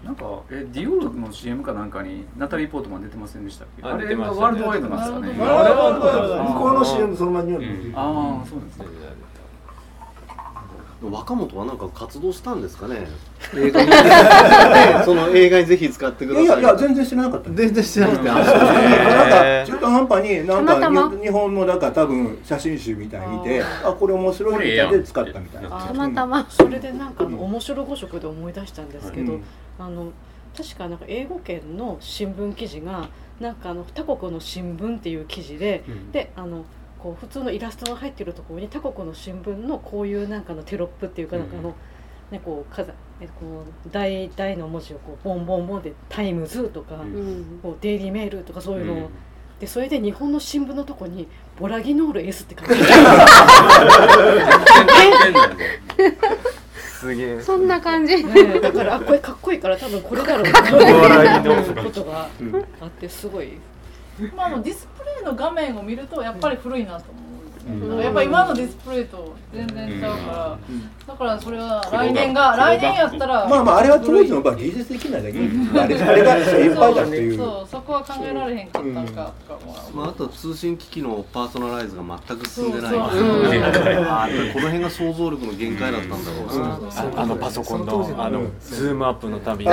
なんかディオールの CM かなんかにナタリー・ポートマン出てませんでしたっけ？あれがワールドワイドなんですかね。向こうの CM そのままにおる。ああ、そうですね。若本はなんか活動したんですかね。映画にその映画にぜひ使ってください。いや全然知らなかった。全然知らなくて、なんか中途半端になんか日本のなんか多分写真集みたいに見て、あこれ面白いみたいで使ったみたいな。たまたまそれでなんか面白誤植で思い出したんですけど、確かなんか英語圏の新聞記事がなんか他国の新聞っていう記事で、で普通のイラストが入っているところに他国の新聞のこういうなんかのテロップっていうかなんかねこう大の文字をこうボンボンボンでタイムズとかこうデイリーメールとかそういうのをで、それで日本の新聞のとこにボラギノール S って書いてあるすげえそんな感じ、ね、だからこれかっこいいから多分これだろうっていうことがあってすごい。まあ、ディスプレイの画面を見るとやっぱり古いなと思う、やっぱり今のディスプレイと全然違うから、だからそれは来年やったらまああれは当時の技術的なだけあれが精一杯だっていうそうそこは考えられへんかったんかとかまああと通信機器のパーソナライズが全く進んでない、あこの辺が想像力の限界だったんだろうな。パソコンのズームアップのたびに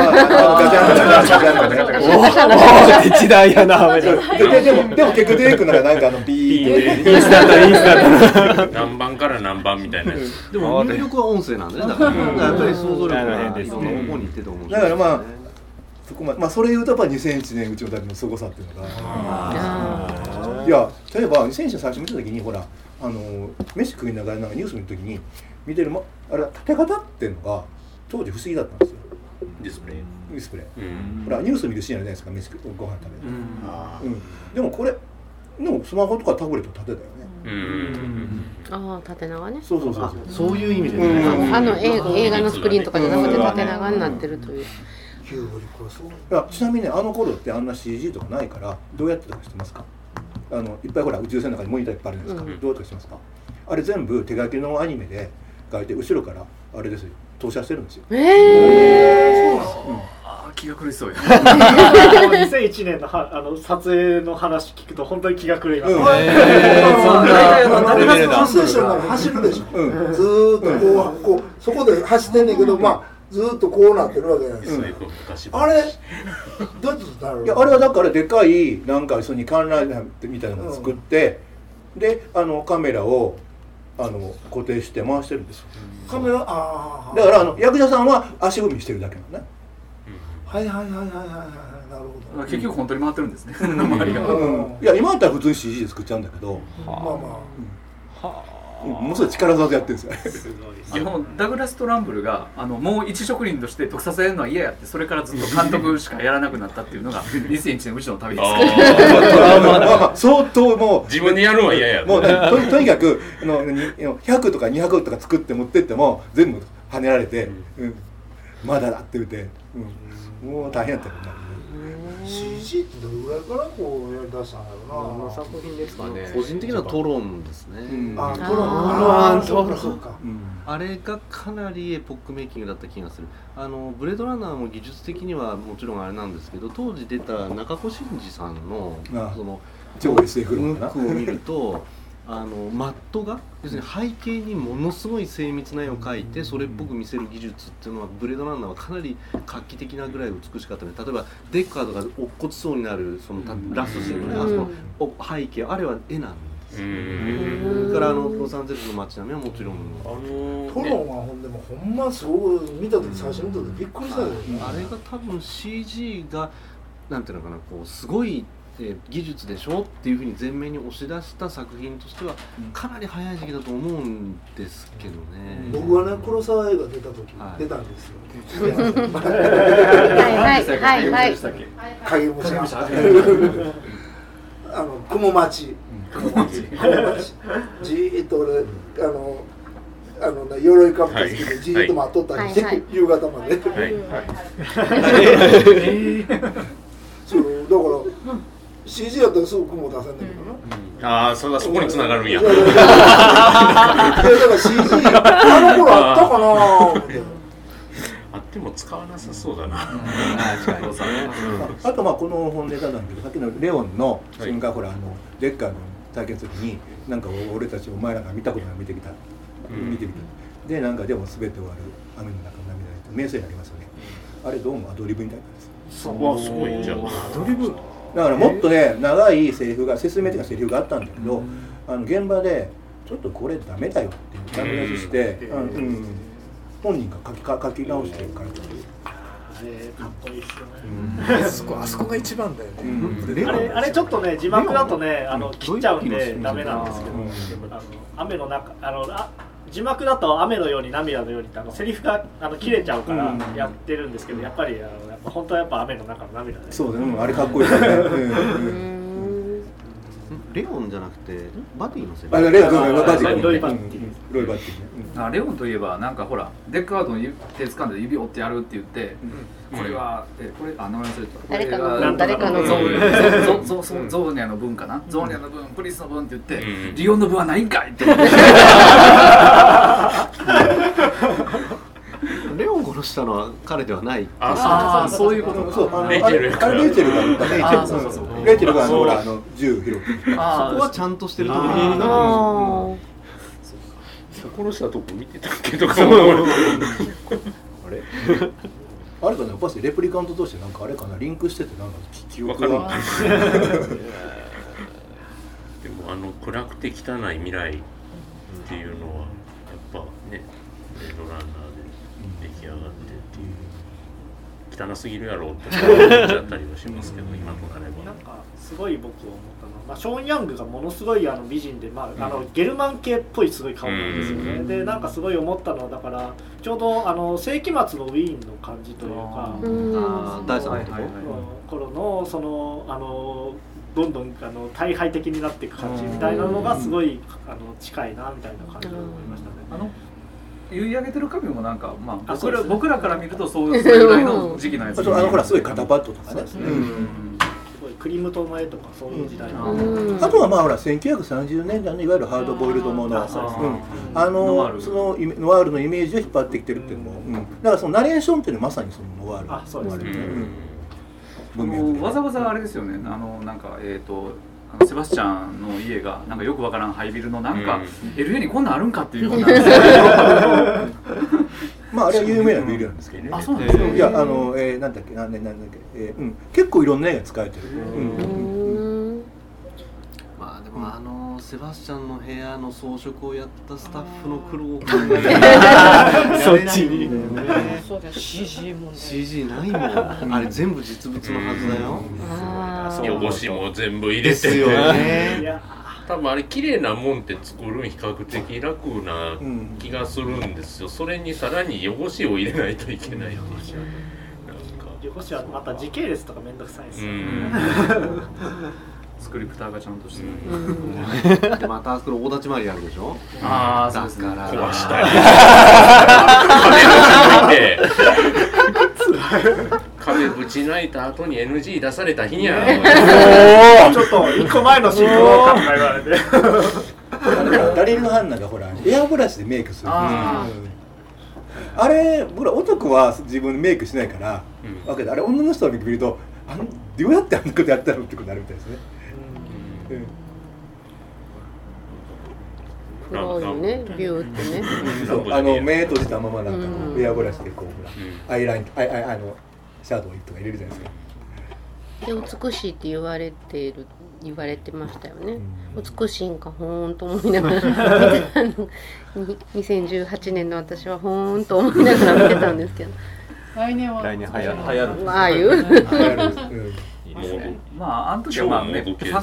一台やな。でも結局出てくるのがなんかビーってインスタント何番から何番みたいなやつでも入力は音声なんだね。だからやっぱり想像力がいろんな方向に行ってたもんだからまあそこまでまあそれ言うとやっぱ2001年うちのたちの凄さっていうのがいや例えば2001年最初見た時にほら飯食いながらなんかニュース見る時に見てるあれ縦型っていうのが当時不思議だったんですよ。ディスプレイほらニュース見るシーンあるじゃないですか、飯ご飯食べるでもこれのスマホとかタブレット縦だよね。ああ縦長ね。そうそういう意味でね。映画のスクリーンとかじゃなくて縦長になってるという。ちなみにねあの頃ってあんな CG とかないからどうやってたか知ってますか？いっぱいほら宇宙船の中にモニターいっぱいあるんですか？どうやってしてますか？あれ全部手書きのアニメでがいて後ろからあれですよ、投射してるんですよ。そうなんです。気が狂いそうや。2001年 の撮影の話聞くと本当に気が狂います。コンステーションなら走るでしょ、ずーっとこうそこで走ってんねんけど、まあずーっとこうなってるわけじゃないですか、あれどうなる。いやあれはだからでかいなんかその観覧みたいなのを作って、でカメラを固定して回してるんですよ、カメラ。あだから役者さんは足踏みしてるだけなのね。はいはいはいはいはい、なるほど。結局本当に回ってるんですね。いや今だったら普通に CG で作っちゃうんだけど、まあまあ、もうすごい力技でやってるんですよ。すごい。ダグラス・トランブルがもう一職人として特撮やるのは嫌やって、それからずっと監督しかやらなくなったっていうのが2001年うちの旅です。相当もう自分でやるのは嫌や。もうとにかく100とか200とか作って持ってっても全部跳ねられて、まだだって言って。もう大変だったよね。CG ってどれぐらいからこうやりだしたんだろうな。作品ですかね。個人的にはトロンですね。トロン。あれがかなりエポックメイキングだった気がする。ブレードランナーも技術的にはもちろんあれなんですけど、当時出た中古真二さんのその超 SF のムックを見ると。マットが要するに背景にものすごい精密な絵を描いてそれっぽく見せる技術っていうのはブレードランナーはかなり画期的なぐらい美しかったね。例えばデッカードが落っこちそうになるそのラストシーンのね、その背景あれは絵なんですよ。それからロサンゼルスの街並みはもちろんトロンはほんでもほんますごい見た時、最初見た時びっくりしたよね。あれが多分 CG がなんていうのかな、こうすごい技術でしょっていうふうに前面に押し出した作品としてはかなり早い時期だと思うんですけどね。僕はね、黒沢映画出た時、出たんですよ。雲町、じーっと俺鎧かぶってじーっと待っとったりして夕方まで。だからCG やったらすぐ雲を出せんだけどな。ああ、それはそこに繋がるんや。だから CG あの頃あったかな。あっても使わなさそうだな。あとまあこの本ネタなんだけど、さっきのレオンのシンガーほらデッカーの対決時になんか俺たちお前らが見たことない見てきたでなんかでも全て終わる雨の中の涙って名声になりますよね。あれどうもアドリブみたいなんです。すごいじゃん。アドリブ。だからもっとね、長いセリフが説明的なセリフがあったんだけど、現場でちょっとこれダメだよってダメ出しして、本人が書き直してるから。あれかっこいいですよね。あそこが一番だよね。あれちょっとね、字幕だとね切っちゃうんでダメなんですけど、雨の中字幕だと雨のように涙のようにってセリフが切れちゃうからやってるんですけど、やっぱり本当はやっぱ雨の中の涙で。そうだね、あれかっこいいですね。レオンじゃなくてバティのセリフ。ロイバティ。レオンといえばなんかほらデッカードの手掴んで指折ってやるって言って。これは、名前忘れてた。誰かのゾーニャの分かな、ゾーニャの分、プリスの分って言って、リオンの分はないんかいって。レオン殺したのは彼ではない。ああ、そういうことか。レイチェルがね、レイチェルがほら銃を拾って。そこはちゃんとしてるところ。殺したとこ見てたけど、あれ。あれかな、やっぱりレプリカントとしてなんかあれかな、リンクしててなんか記憶がわかるんだけど。でも暗くて汚い未来っていうのはやっぱね、ブレードランナーで出来上がってっていう、汚すぎるやろって思っちゃったりはしますけど、今となれば。なんかすごい僕思ったのは、ショーン・ヤングがものすごい美人で、ゲルマン系っぽいすごい顔なんですよね。でなんかすごい思ったのは、だからちょうど世紀末のウィーンの感じというか、第3の頃のそのどんどん退廃的になっていく感じみたいなのがすごい近いなみたいな感じを思いましたね。言い上げてる髪もなんか、僕らから見るとそういうぐらいの時期のやつ。ほらすごい肩パッドとかね。クリムト前とかそういう時代な、うん、あとはまあほら1930年代のいわゆるハードボイルドもの、そのノワールのイメージを引っ張ってきてるっていうのも、うん、だからそのナレーションっていうのはまさにそのノワール、あ、そうですね、わざわざあれですよね、なんかセバスチャンの家がなんかよくわからんハイビルのなんか、LA にこんなんあるんかっていうようなまああれは有名なビルなんですけどね。あ、そうなんですね。いやなんだっけ、なんだっけ、結構いろんな絵が使えてる。まあでもセバスチャンの部屋の装飾をやったスタッフの苦労を考えないとそっちにCG もね、CG ないもん、あれ全部実物のはずだよ。汚しも全部入れてるよね。多分あれ綺麗なもんって作るん比較的楽な気がするんですよ。それにさらに汚しを入れないといけないっていう、なんか汚しはまた時系列とかめんどくさいですよねスクリプターがちゃんとしてるで、またあそこの大立ち回りあるでしょ。ああ、そうですね。壊したり壁ぶち抜いて後に NG 出された日にはちょっと1個前のシーンを考えられてダリルのハンナがほらエアブラシでメイクするんですよ。あれ僕ら男は自分でメイクしないから、わけで、あれ女の人を見るとどうやってあんなことやったのってことになるみたいですね。黒いね、ビューってねそう目閉じたままなんかエアブラシでこう、アイライン、シャドウとか入れるじゃないですか。で、美しいって言われてましたよね。美しいんかほーんと思いながら見てたの2018年の私はほーんと思いながら見てたんですけど来年流行るまああの時はまあね、やっぱパン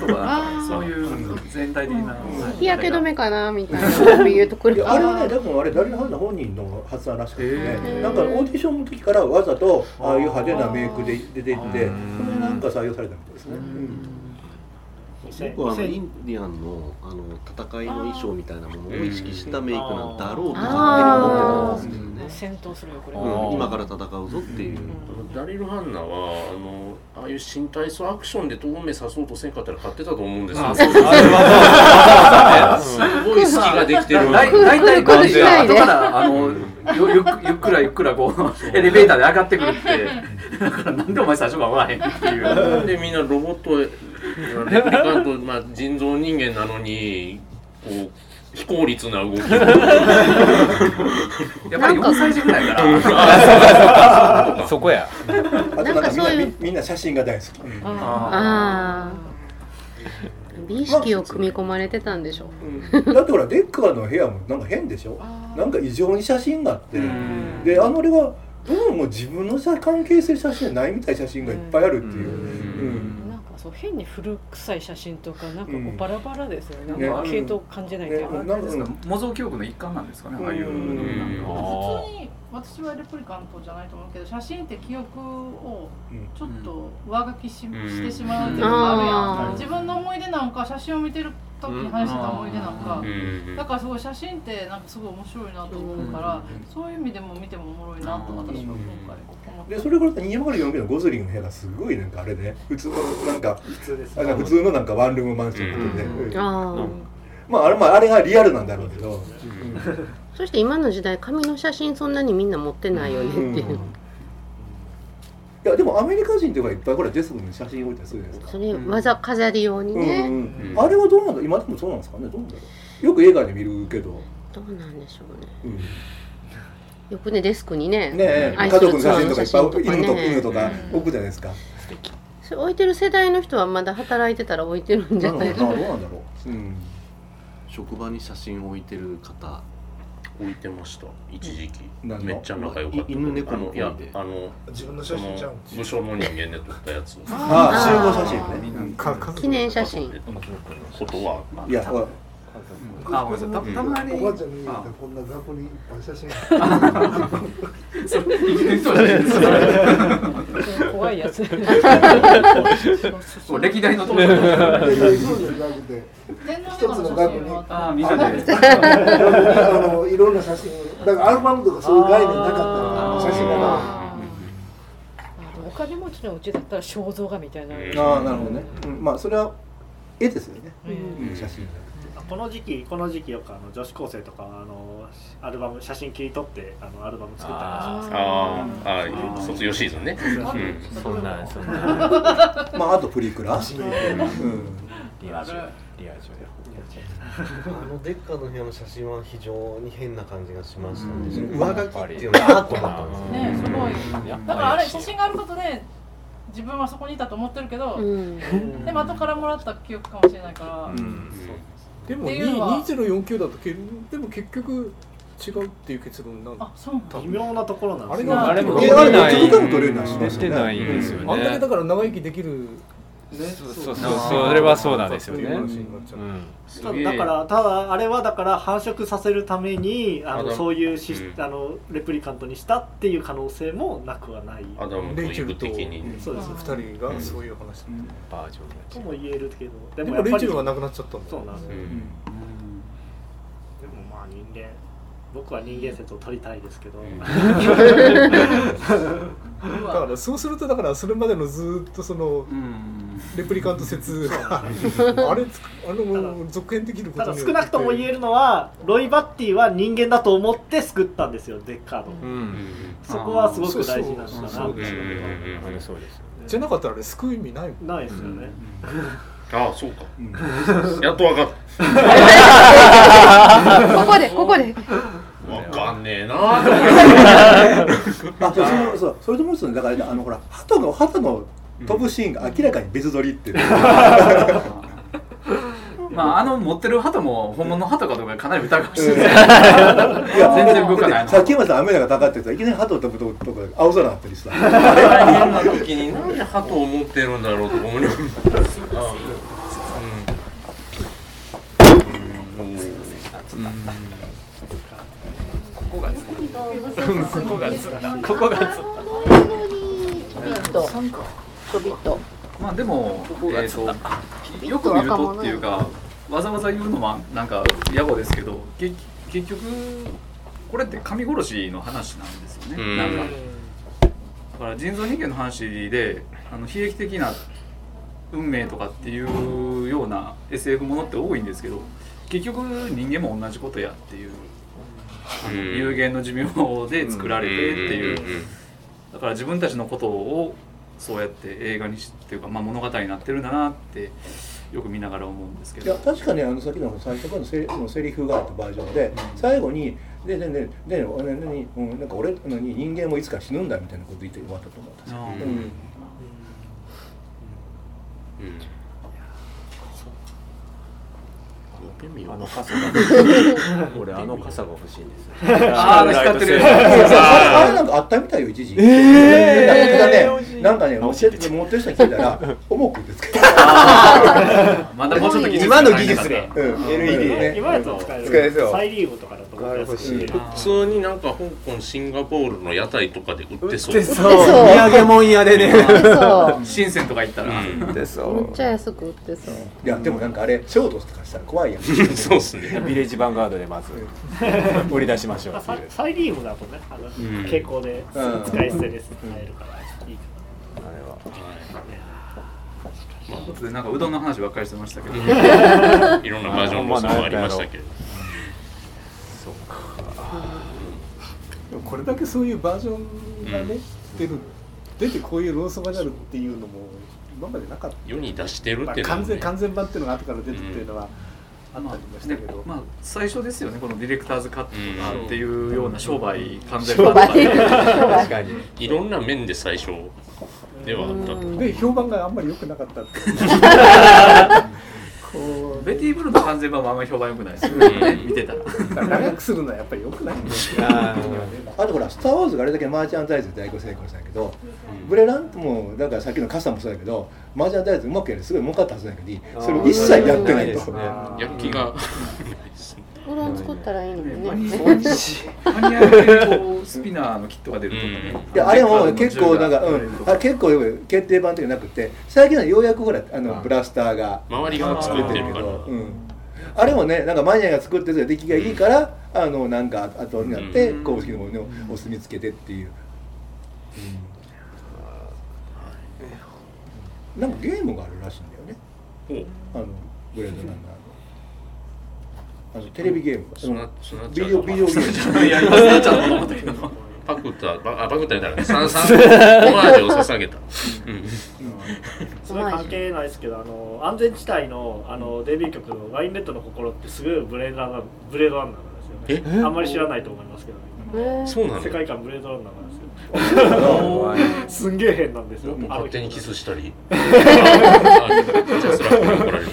クとかそういう全体的な日焼け止めかなみたいなそういうところあれはね、でもあれダリル・ハンナ本人の発案らしくてね、なんかオーディションの時からわざとああいう派手なメイクで出ていってそれなんか採用されたみたいですね。僕はインディアンの戦いの衣装みたいなものを意識したメイクなんだろうと勝手に思ってたんですけどね。戦闘するよこれは。今から戦うぞっていう。ダリル・ハンナはああいう新体操アクションで透明刺そうとせんかったら買ってたと思うんですよ。すごい隙ができてる。大体これで後からゆっくらこうエレベーターで上がってくるって。だからなんでお前最初から笑えへんっていう。でみんなロボットレプリカント、まあ、人造人間なのにこう非効率な動きやっぱり4歳児ぐらいからそこやあとなんかみんな写真が大好き、美意識を組み込まれてたんでしょ、だってほらデッカーの部屋もなんか変でしょ、なんか異常に写真があって、で俺はどうも自分の関係性写真ないみたいな写真がいっぱいあるっていう、変に古臭い写真とかなんかこうバラバラですよね。なんか系統感じないというか。なんですか模造記憶の一環なんですかね。ああいう普通に私はレプリカントじゃないと思うけど、写真って記憶をちょっと上書きしてしまうっていうのがあるやん。自分の思い出なんか写真を見てる時に話してた思い出なんか、だからすごい写真ってなんかすごい面白いなと思うから、そういう意味でも見ても面白いなと私は今回。でそれから204のゴズリンの部屋がすごいなんかあれね、普通のなんか普通のなんかワンルームマンションみたいな、まああれがリアルなんだろうけど、そして今の時代紙の写真そんなにみんな持ってないよねっていう。いやでもアメリカ人とかいっぱいほらジェスブンの写真置いてするじゃないですか。それわざ飾り用にね。あれはどうなんだ、今でもそうなんですかね。どうなんだろう、よく映画で見るけどどうなんでしょうね。よくねデスクにね、家族の写真とかいっぱい犬とか置くじゃないですか。置いてる世代の人はまだ働いてたら置いてるんじゃないかな。どうなんだろう。職場に写真を置いてる方置いてました一時期。めっちゃ仲良かった。犬猫の家で自分の写真ちゃう。部署の人間で撮ったやつ。ああ集合写真ね。記念写真。ことはいや。たまにおばあちゃんにこんな雑魚にいっぱい写真怖いやつ歴代の友達一つの雑魚にいろんな写真、だからアルバムとかそういう概念なかったら写真がな金持ちのうちだったら肖像画みたいな、ああなるほどね、うん、まあそれは絵ですよね、うん、写真じゃなくて。この時期よく女子高生とかアルバム写真切り取ってアルバム作ったらしいです。ああ卒業シーズンね。そんなそんな。まああとプリクラ。リア充リア充。デッカの部屋の写真は非常に変な感じがしましたね。上書きっていうのがあったんですね。すごい。だからあれ写真があることで自分はそこにいたと思ってるけど、うん、でも後からもらった記憶かもしれないから。うん、でも2049だとでも結局違うっていう結論なんだ。あ、そうなんだ。微妙なところなんですね。あれも出てないんですよね。あんだけだから長生きできる。ね、それはそうなんですよね。ただあれはだから繁殖させるためにそういうレプリカントにしたっていう可能性もなくはない。アダムとイブ的にね。そうです。2人がそういう話だった、ね、バージョンがとも言えるけど、でもレイチェルはなくなっちゃったんだ。そうなんですよ、うんうん。でもまあ僕は人間説を取りたいですけど、うん、だからそうするとだからそれまでのずっとそのレプリカント説があれ続編できることによって、ただ少なくとも言えるのはロイ・バッティは人間だと思って救ったんですよ、デッカード、うん、そこはすごく大事なんだな。そうですよね。じゃなかったらあれ救う意味ないですよね、うんうんああそうか、うん、やっと分かったここで分かんねえなあと思ってそれともう一つだからほら鳩の飛ぶシーンが明らかに別撮りっていう、まあ持ってる鳩も本物の鳩かどうかかなり疑うし、いや全然動かない。さっきまで雨がかかってたらいきなり鳩を飛ぶとこ青空だったりさ、変な時になんで鳩を持ってるんだろうと思います。ここがつった。まあでもよく見るとっていうかわざわざ言うのもなんか野暮ですけど、結局これって神殺しの話なんですよね。なんかだから人造人間の話で悲劇的な運命とかっていうような SF ものって多いんですけど、結局人間も同じことやっていう、有限の寿命で作られてっていう、だから自分たちのことをそうやって映画にっていうか、まあ、物語になってるんだなってよく見ながら思うんですけど、いや確かにさっきの最初からのセリフがあったバージョンで、最後になんか俺に人間もいつか死ぬんだみたいなこと言って終わったと思ったんですよ、うんうんうん、俺傘が欲しいんですよ。光ってる。あれなんかあったみたいよ一時。なんかね持ってる人に聞いたら重くてつけた。まだもうちょっと今の技術で LED ね。今だと使える。サイリウムとかだと思いますし。普通になんか香港シンガポールの屋台とかで売ってそう。売ってそう。土産物屋でね。深センとか行ったら。売ってそう。めっちゃ安く売ってそう。いやでもなんかあれショートとかしたら怖い。そうですね。ビレッジヴァンガードでまず売り出しましょう。サイリウムだとね、蛍光で使い捨てで使えるからいいかな。あれは。まあ、なんかうどんの話ばっかりしてましたけど、いろんなバージョンもありましたけど。そうか。これだけそういうバージョンがね出てこういう論争がなるっていうのも今までなかった。世に出してるっていうのはね。完全版っていうのが後から出てるっていうのは。まあ最初ですよね、このディレクターズカットとかっていうような商売完全版とかね、確かにいろんな面で最初ではあったと。で評判があんまり良くなかったってこうベティ・ブルの完全版もあんまり評判良くないですよね、見てたら長くするのはやっぱり良くないんですよ。あとほらスター・ウォーズがあれだけマーチャンダイズで大成功したけど、ブレラントもなんかさっきのカスタもそうだけど、マージャンダイズうまくやるすごい儲かったはずなのに、それを一切やってないと。やっきが。これを作ったらいいのにね。マニアルスピナーのキットが出るとかね。あれも結構なんか結構決定版というなくて、最近はようやくほらブラスターが周りが作ってるけど。あれもね、なんかマニアが作ってて出来がいいからなんか後になって公式のものをお墨付けてっていう。なんかゲームがあるらしいんだよね。あのブレードランナーのテレビゲーム、ビデオゲーム。いや、今なっちゃったと思ったけど。パクったみたいな。3オマージュを捧げた。うん。それ関係ないですけど、安全地帯のデビュー曲のワインレッドの心ってすごいブレードランナーなんですよね。あんまり知らないと思いますけどね。そうなの。世界観ブレードランナーなんですよ。すんげえ変なんですよ。勝手にキスしたり。じゃあそれは怒られる。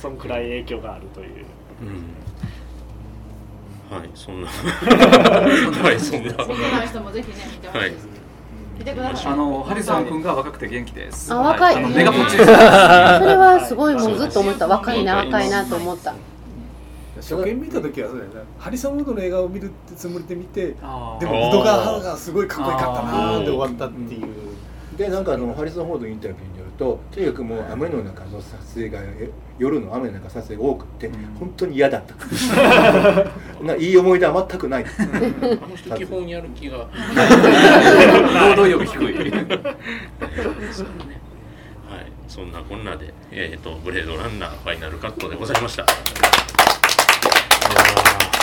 そのくらい影響があるという。うん、はい、そんな。はい、そんな。好きな人もぜひね、見てほしいです。見てください。ハリソン君が若くて元気です。あ、若い。目がぽっちり。それはすごい、もうずっと思った。若いなと思った。初見見た時はそうだよね。ハリソン・フォードの映画を見るってつもりで見て、でもルドガー・ハウがすごいかっこよかったなーって終わったっていう。で、なんかハリソン・フォードインタビューによると、とにかくもう雨の中の撮影が、夜の雨の中撮影が多くて、本当に嫌だった。いい思い出は全くない。あの人基本やる気が労働力低い。はい、そんなこんなでブレードランナーファイナルカットでございました。